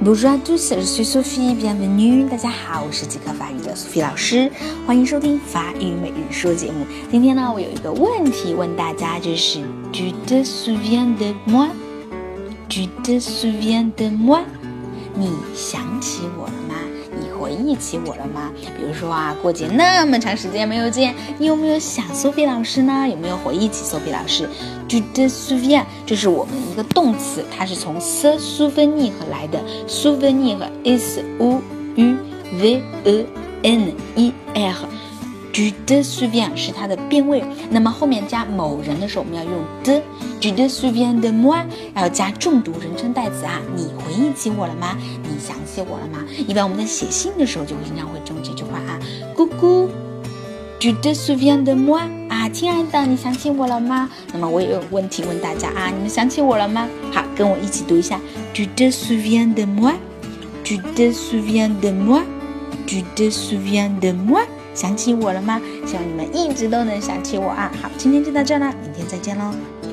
Bonjour à tous, je suis Sophie, bienvenue. 大家好，我是即刻法语的 Sophie 老师，欢迎收听法语每日说节目。今天呢，我有一个问题问大家，就是 Tu te souviens de moi? Tu te souviens de moi? 你想起我了吗？你回忆起我了吗？比如说啊，过节那么长时间没有见，你有没有想 Sophie 老师呢？有没有回忆起 Sophie 老师？Tu te souviens， 这是我们一个动词，它是从 se souvenir 来的 ，souvenir s o u v e n i r。tu te souviens 是它的变位，那么后面加某人的时候，我们要用 de。tu te souviens de moi 要加重读人称代词啊，你回忆起我了吗？你想起我了吗？一般我们在写信的时候就经常会用这句话啊，咕咕 ，tu te souviens de moi。亲爱的，你想起我了吗？那么我也有问题问大家啊，你们想起我了吗？好，跟我一起读一下 ：Tu te souviens de moi? Tu te souviens de moi? Tu te souviens de moi? 想起我了吗？希望你们一直都能想起我啊！好，今天就到这了，明天再见喽。